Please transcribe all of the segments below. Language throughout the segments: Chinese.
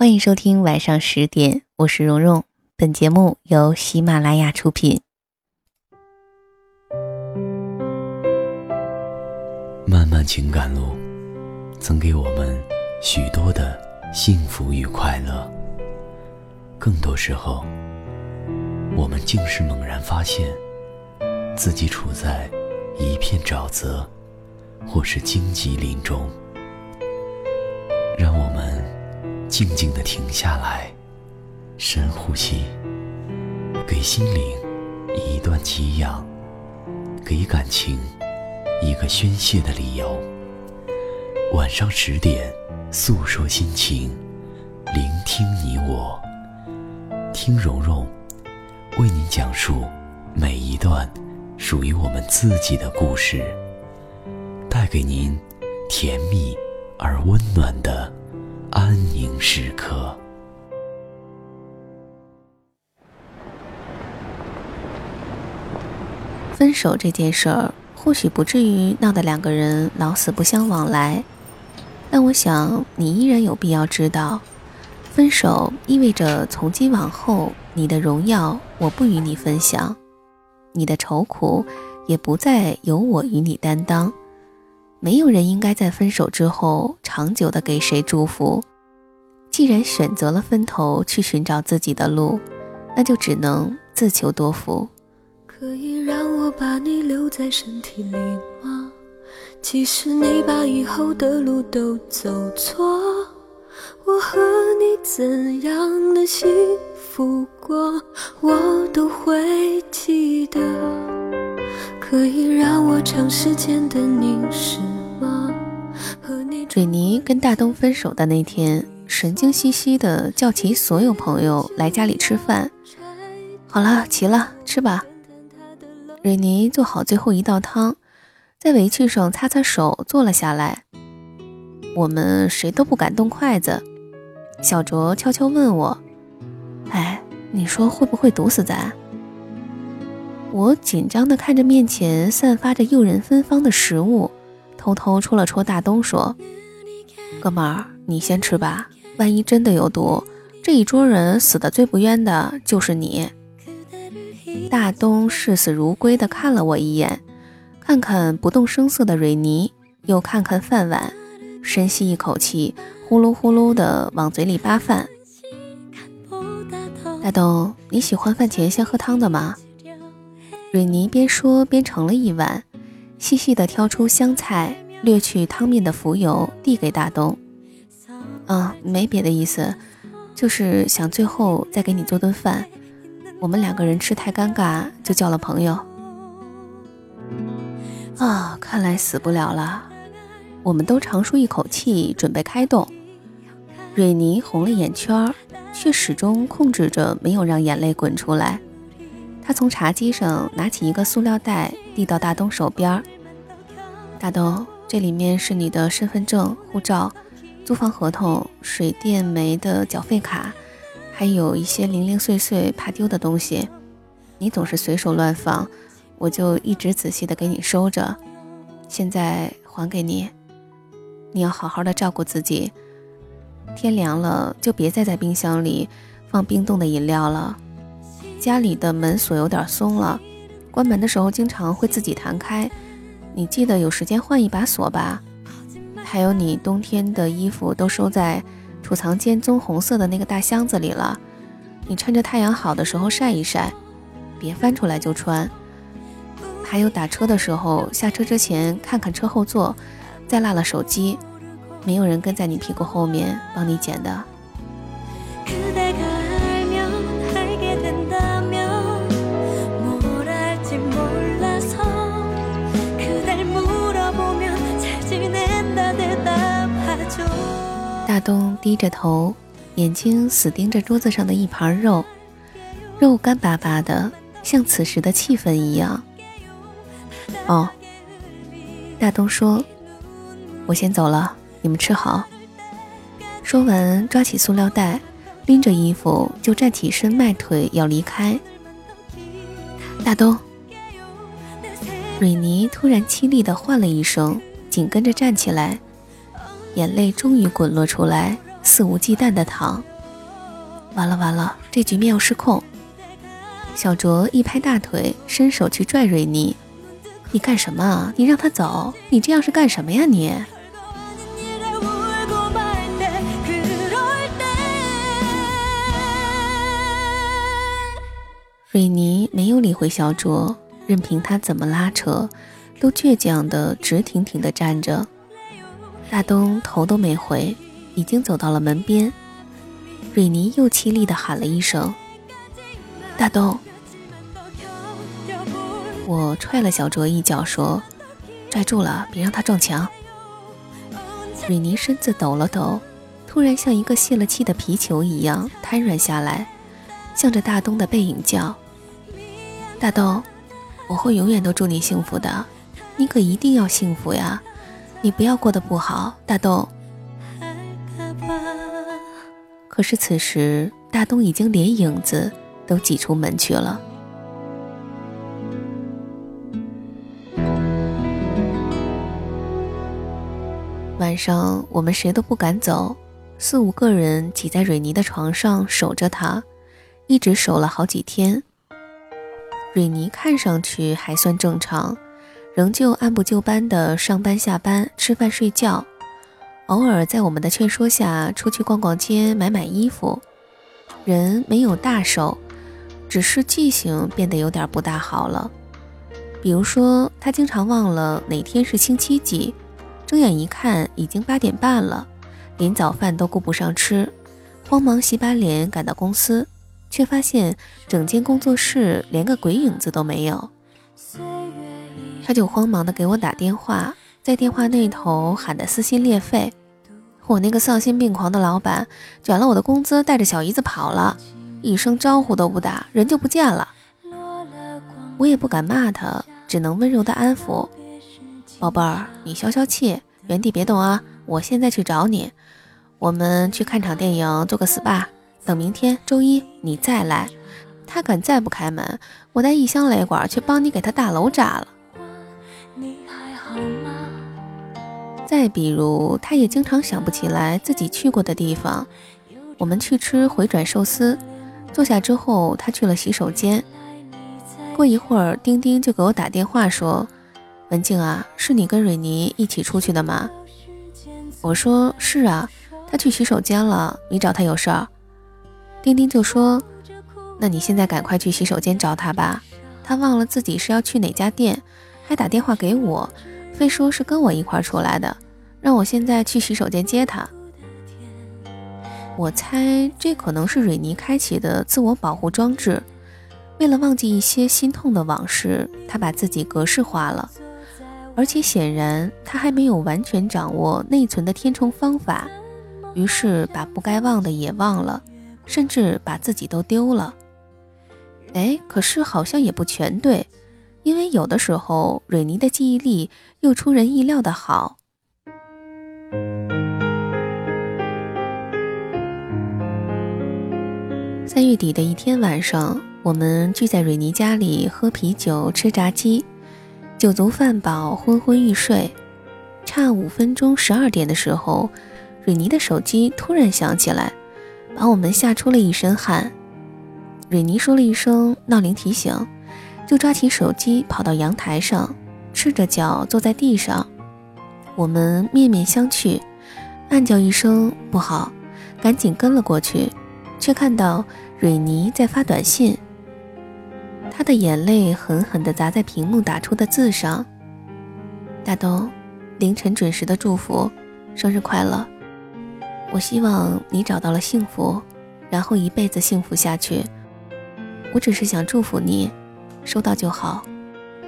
欢迎收听晚上10点，我是蓉蓉。本节目由喜马拉雅出品。漫漫情感路，曾给我们许多的幸福与快乐。更多时候，我们竟是猛然发现，自己处在一片沼泽，或是荆棘林中。让我们静静地停下来，深呼吸，给心灵一段给养，给感情一个宣泄的理由。晚上10点，诉说心情，聆听你我，听蓉蓉为您讲述每一段属于我们自己的故事，带给您甜蜜而温暖的安宁时刻。分手这件事儿，或许不至于闹得两个人老死不相往来，但我想你依然有必要知道，分手意味着从今往后，你的荣耀我不与你分享，你的愁苦也不再由我与你担当。没有人应该在分手之后长久地给谁祝福，既然选择了分头去寻找自己的路，那就只能自求多福。可以让我把你留在身体里吗？其实你把以后的路都走错，我和你怎样的幸福过，我都会记得。可以让我长时间的凝视吗？水泥跟大东分手的那天，神经兮兮的叫齐所有朋友来家里吃饭。好了，齐了，吃吧。水泥做好最后一道汤，在围裙上擦擦手，坐了下来。我们谁都不敢动筷子。小卓悄悄问我：“哎，你说会不会毒死咱？”我紧张地看着面前散发着诱人芬芳的食物，偷偷戳了戳大东，说：“哥们儿，你先吃吧，万一真的有毒，这一桌人死得最不冤的就是你。”大东视死如归地看了我一眼，看看不动声色的蕊泥，又看看饭碗，深吸一口气，呼噜呼噜地往嘴里扒饭。“大东，你喜欢饭前先喝汤的吗？”蕊泥边说边盛了一碗，细细地挑出香菜，略去汤面的浮油，递给大东。“没别的意思，就是想最后再给你做顿饭，我们两个人吃太尴尬，就叫了朋友。”“啊，看来死不了了。”我们都长舒一口气，准备开动。蕊泥红了眼圈，却始终控制着没有让眼泪滚出来。他从茶几上拿起一个塑料袋，递到大东手边。“大东，这里面是你的身份证、护照、租房合同、水电煤的缴费卡，还有一些零零碎碎怕丢的东西。你总是随手乱放，我就一直仔细的给你收着，现在还给你。你要好好的照顾自己，天凉了就别再在冰箱里放冰冻的饮料了。家里的门锁有点松了，关门的时候经常会自己弹开，你记得有时间换一把锁吧。还有你冬天的衣服都收在储藏间棕红色的那个大箱子里了，你趁着太阳好的时候晒一晒，别翻出来就穿。还有打车的时候，下车之前看看车后座，再落了手机，没有人跟在你屁股后面帮你捡的。”大东低着头，眼睛死盯着桌子上的一盘肉，肉干巴巴的，像此时的气氛一样。“哦。”大东说，“我先走了，你们吃好。”说完抓起塑料袋，拎着衣服就站起身，迈腿要离开。“大东！”蕊泥突然凄厉地唤了一声，紧跟着站起来，眼泪终于滚落出来，肆无忌惮地淌。完了完了，这局面要失控。小卓一拍大腿，伸手去拽瑞妮。你干什么啊？你让他走，你这样是干什么呀你？瑞妮没有理会小卓，任凭他怎么拉扯，都倔强的直挺挺的站着。大东头都没回，已经走到了门边。瑞妮又凄厉的喊了一声：“大东！”我踹了小卓一脚，说：“拽住了，别让他撞墙。”瑞妮身子抖了抖，突然像一个泄了气的皮球一样瘫软下来，向着大东的背影叫：“大东，我会永远都祝你幸福的，你可一定要幸福呀！你不要过得不好，大东。”可是此时大东已经连影子都挤出门去了。晚上我们谁都不敢走，四五个人挤在蕊妮的床上守着她，一直守了好几天。蕊妮看上去还算正常，仍旧按部就班的上班下班吃饭睡觉，偶尔在我们的劝说下出去逛逛街买买衣服，人没有大瘦，只是记性变得有点不大好了。比如说他经常忘了哪天是星期几，睁眼一看已经8点半了，连早饭都顾不上吃，慌忙洗把脸赶到公司，却发现整间工作室连个鬼影子都没有。他就慌忙地给我打电话，在电话那头喊得撕心裂肺。我那个丧心病狂的老板卷了我的工资，带着小姨子跑了，一声招呼都不打，人就不见了。我也不敢骂他，只能温柔地安抚：“宝贝儿，你消消气，原地别动啊，我现在去找你，我们去看场电影，做个 SPA， 等明天周一你再来，他敢再不开门，我带一箱雷管去帮你给他大楼炸了。”再比如他也经常想不起来自己去过的地方，我们去吃回转寿司，坐下之后他去了洗手间，过一会儿丁丁就给我打电话说：“文静啊，是你跟蕊妮一起出去的吗？”我说：“是啊，他去洗手间了，你找他有事儿。”丁丁就说：“那你现在赶快去洗手间找他吧，他忘了自己是要去哪家店，还打电话给我，非说是跟我一块出来的，让我现在去洗手间接他。”我猜这可能是蕊妮开启的自我保护装置，为了忘记一些心痛的往事，她把自己格式化了，而且显然她还没有完全掌握内存的填充方法，于是把不该忘的也忘了，甚至把自己都丢了。可是好像也不全对，因为有的时候蕊妮的记忆力又出人意料的好。3月底的一天晚上，我们聚在蕊妮家里喝啤酒吃炸鸡，酒足饭饱，昏昏欲睡。差5分钟12点的时候，蕊妮的手机突然响起来，把我们吓出了一身汗。蕊妮说了一声闹铃提醒，就抓起手机跑到阳台上，赤着脚坐在地上。我们面面相觑，暗叫一声不好，赶紧跟了过去，却看到蕊妮在发短信，她的眼泪狠狠地砸在屏幕打出的字上：“大东，凌晨准时的祝福，生日快乐，我希望你找到了幸福，然后一辈子幸福下去，我只是想祝福你，收到就好，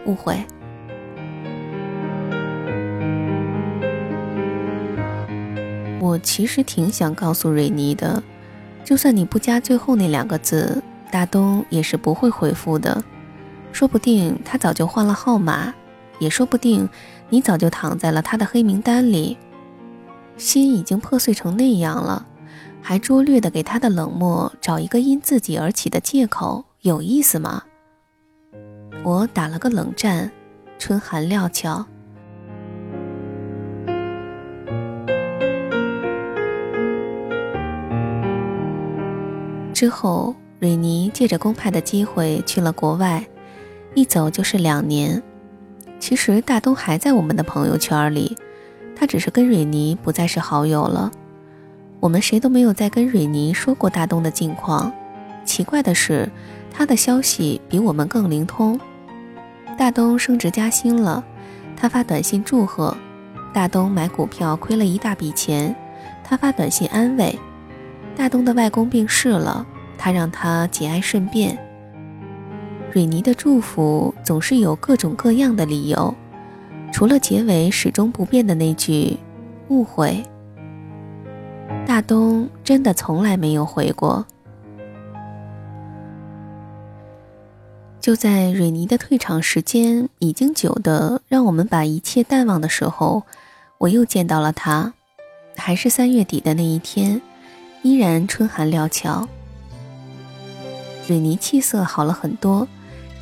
误会。”我其实挺想告诉蕊妮的，就算你不加最后那两个字，大东也是不会回复的，说不定他早就换了号码，也说不定你早就躺在了他的黑名单里，心已经破碎成那样了，还拙劣的给他的冷漠找一个因自己而起的借口，有意思吗？我打了个冷战，春寒料峭。之后，蕊妮借着公派的机会去了国外，一走就是2年。其实大东还在我们的朋友圈里，他只是跟蕊妮不再是好友了。我们谁都没有再跟蕊妮说过大东的近况。奇怪的是，他的消息比我们更灵通。大东升职加薪了，他发短信祝贺；大东买股票亏了一大笔钱，他发短信安慰；大东的外公病逝了，他让他节哀顺变。蕊妮的祝福总是有各种各样的理由，除了结尾始终不变的那句误会。大东真的从来没有回过。就在蕊妮的退场时间已经久得让我们把一切淡忘的时候，我又见到了他，还是3月底的那一天，依然春寒料峭。蕊妮气色好了很多，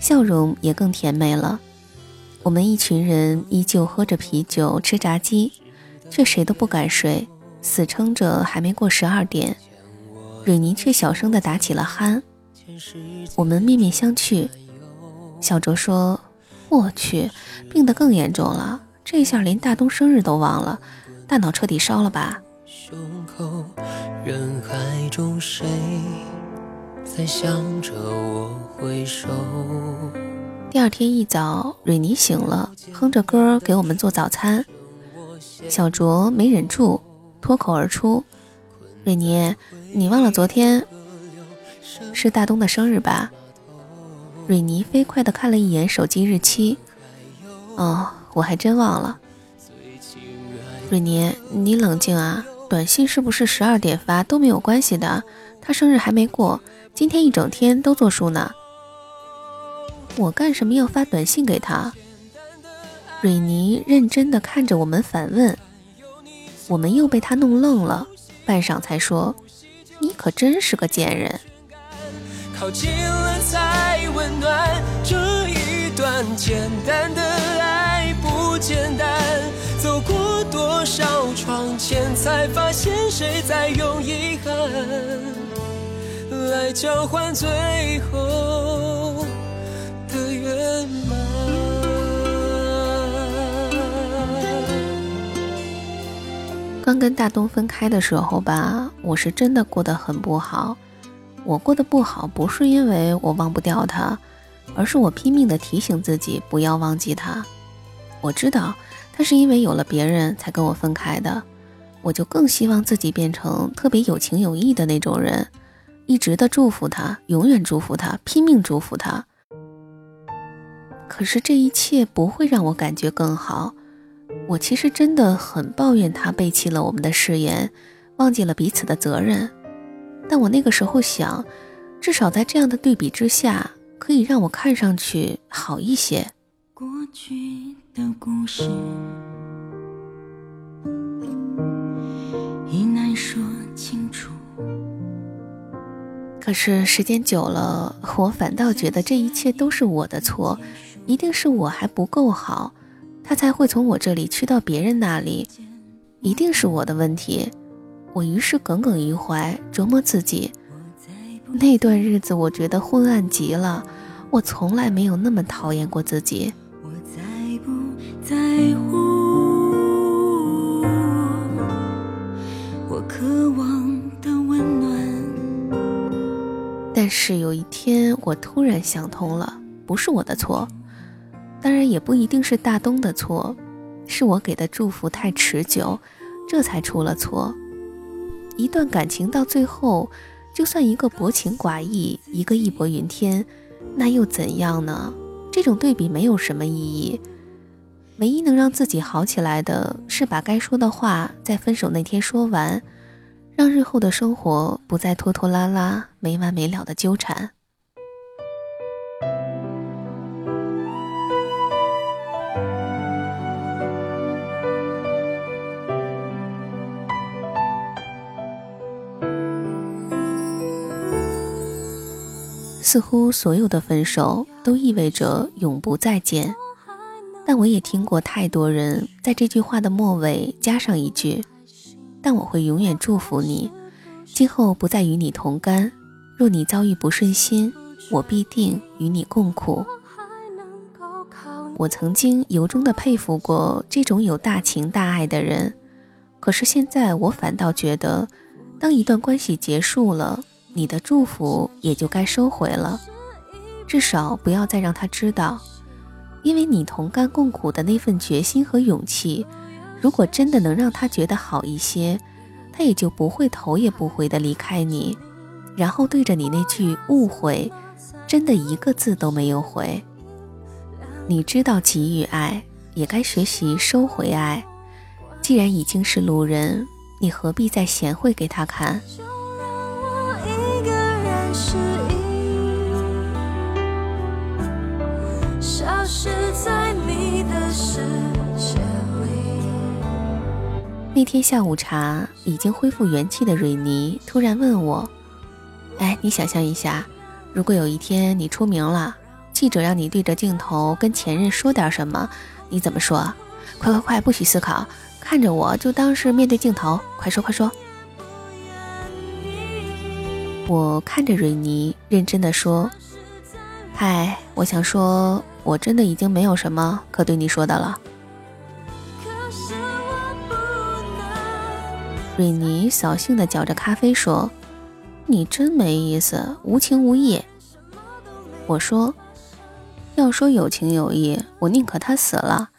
笑容也更甜美了。我们一群人依旧喝着啤酒吃炸鸡，却谁都不敢睡，死撑着还没过12点，蕊妮却小声地打起了鼾。我们面面相觑，小卓说：“我去，病得更严重了，这下连大东生日都忘了，大脑彻底烧了吧。”胸口人海中谁在想着我回首。第2天一早，蕊妮醒了，哼着歌给我们做早餐。小卓没忍住，脱口而出：“蕊妮，你忘了昨天是大东的生日吧？”蕊妮飞快地看了一眼手机日期，我还真忘了。蕊妮，你冷静啊，短信是不是12点发都没有关系的，他生日还没过，今天一整天都做数呢。我干什么要发短信给他？蕊妮认真地看着我们反问，我们又被他弄愣了，半晌才说：“你可真是个贱人。”靠近了才温暖，这一段简单的爱不简单，走过多少窗前才发现谁在用遗憾来交换最后的圆满。刚跟大东分开的时候吧，我是真的过得很不好。我过得不好不是因为我忘不掉他，而是我拼命地提醒自己不要忘记他。我知道他是因为有了别人才跟我分开的，我就更希望自己变成特别有情有义的那种人，一直地祝福他，永远祝福他，拼命祝福他。可是这一切不会让我感觉更好。我其实真的很抱怨他背弃了我们的誓言，忘记了彼此的责任。但我那个时候想，至少在这样的对比之下，可以让我看上去好一些。过去的故事已难说清楚。可是时间久了，我反倒觉得这一切都是我的错，一定是我还不够好，他才会从我这里去到别人那里，一定是我的问题。我于是耿耿于怀，折磨自己。那段日子我觉得昏暗极了，我从来没有那么讨厌过自己。我在不在乎我渴望的温暖？但是有一天我突然想通了，不是我的错，当然也不一定是大东的错，是我给的祝福太持久，这才出了错。一段感情到最后，就算一个薄情寡义，一个义薄云天，那又怎样呢？这种对比没有什么意义，唯一能让自己好起来的是把该说的话在分手那天说完，让日后的生活不再拖拖拉拉没完没了的纠缠。似乎所有的分手都意味着永不再见，但我也听过太多人在这句话的末尾加上一句：“但我会永远祝福你，今后不再与你同甘，若你遭遇不顺心，我必定与你共苦。我曾经由衷地佩服过这种有大情大爱的人，可是现在我反倒觉得，当一段关系结束了，你的祝福也就该收回了，至少不要再让他知道。因为你同甘共苦的那份决心和勇气，如果真的能让他觉得好一些，他也就不会头也不回地离开你，然后对着你那句误会，真的一个字都没有回。你知道给予爱，也该学习收回爱。既然已经是路人，你何必再贤惠给他看？就让我一个人失忆，消失在你的世界里。那天下午茶，已经恢复元气的蕊妮突然问我：你想象一下，如果有一天你出名了，记者让你对着镜头跟前任说点什么，你怎么说？快，不许思考，看着我，就当是面对镜头，快说。我看着蕊妮认真地说：我想说，我真的已经没有什么可对你说的了。蕊妮扫兴地搅着咖啡说：你真没意思，无情无义。我说，要说有情有义，我宁可他死了，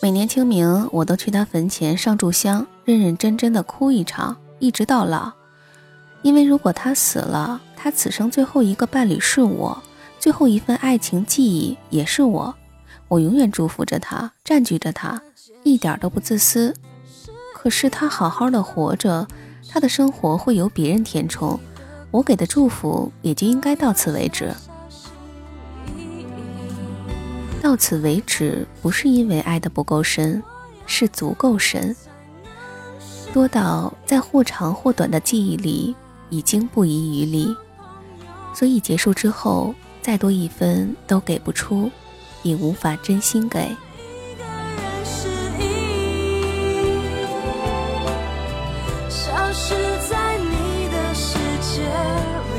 每年清明我都去他坟前上炷香，认认真真的哭一场，一直到老。因为如果他死了，他此生最后一个伴侣是我，最后一份爱情记忆也是我永远祝福着他，占据着他，一点都不自私。可是他好好的活着，他的生活会由别人填充，我给的祝福也就应该到此为止。到此为止，不是因为爱得不够深，是足够深，多到在或长或短的记忆里已经不遗余力，所以结束之后，再多一分都给不出，也无法真心给。消失在你的世界里。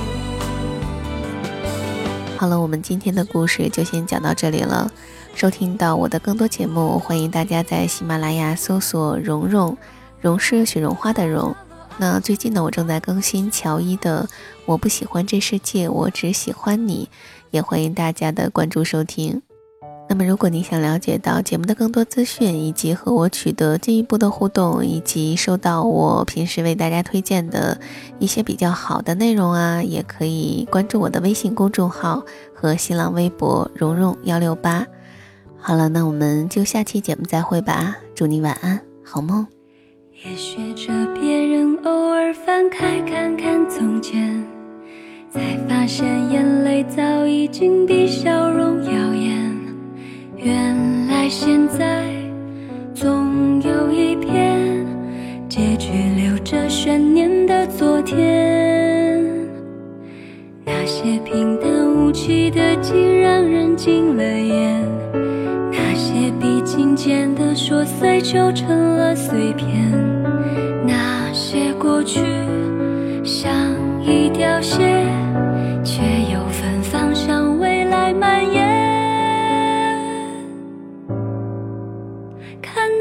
好了，我们今天的故事就先讲到这里了。收听到我的更多节目，欢迎大家在喜马拉雅搜索蓉蓉，蓉是雪绒花的蓉。那最近呢，我正在更新乔伊的《我不喜欢这世界，我只喜欢你》，也欢迎大家的关注收听。那么如果你想了解到节目的更多资讯，以及和我取得进一步的互动，以及收到我平时为大家推荐的一些比较好的内容啊，也可以关注我的微信公众号和新浪微博蓉蓉168。好了，那我们就下期节目再会吧，祝你晚安，好梦。也学着别人偶尔翻开看看从前，才发现眼泪早已经比笑容耀眼。原来现在总有一篇结局留着悬念的昨天，那些平淡无奇的竟让人惊了眼，那些笔尖间的琐碎就成了碎片，那些过去像一条线，却又芬芳向未来蔓延。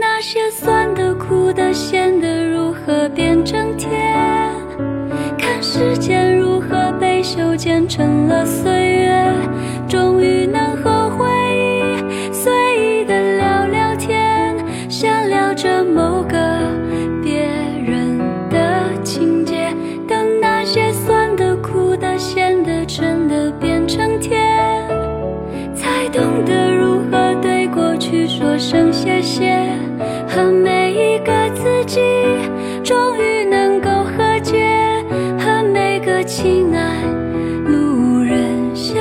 那些酸的苦的咸的如何变成甜，看时间如何被修剪成了岁月，终于能和回忆随意的聊聊天，像聊着某个别人的情节。等那些酸的苦的咸的真的变成甜，才懂得如何对过去说声谢谢，和每一个自己终于能够和解，和每个亲爱路人笑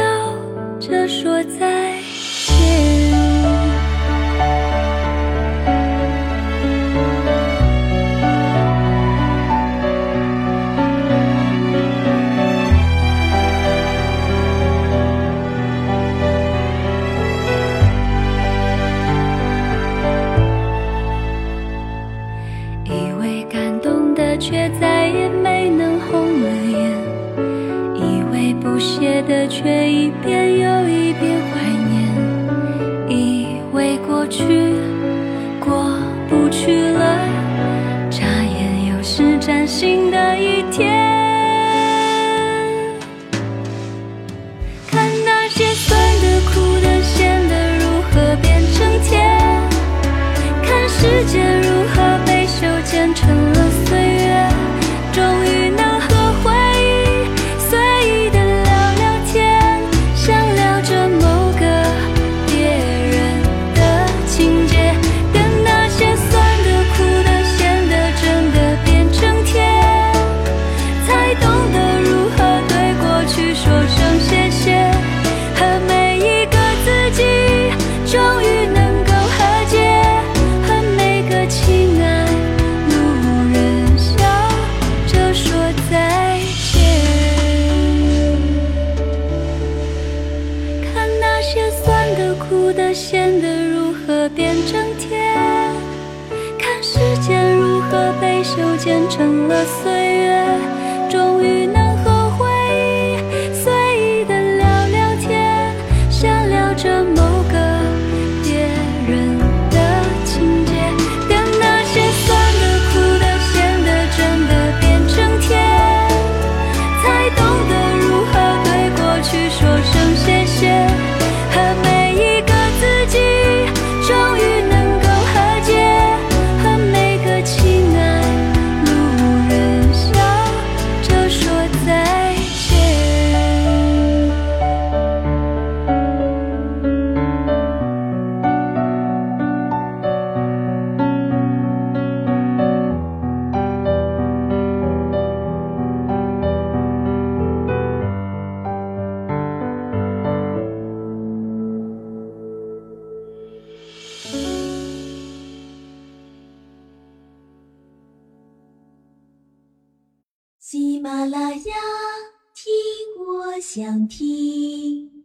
着说再见。却再也没能红了眼，以为的却一遍又一遍怀念，以为过去过不去了，眨眼又是崭新的一天。时间如何被修剪成了岁月，终于能和回忆随意的聊聊天，像聊着某个别人的情节，等那些酸的苦的咸的真的变成甜，才懂得如何对过去说声谢谢，和每一个自己终于能显得如何变成天，看时间如何被修剪成了岁月，终于能和回忆随意的聊聊天，像聊着某个别人的情节，等那些酸的苦的咸的真的变成甜，才懂得如何对过去说声谢谢，和每一个自己终于能够和解，和每个亲爱路人笑着说再见。喜马拉雅，听我想听。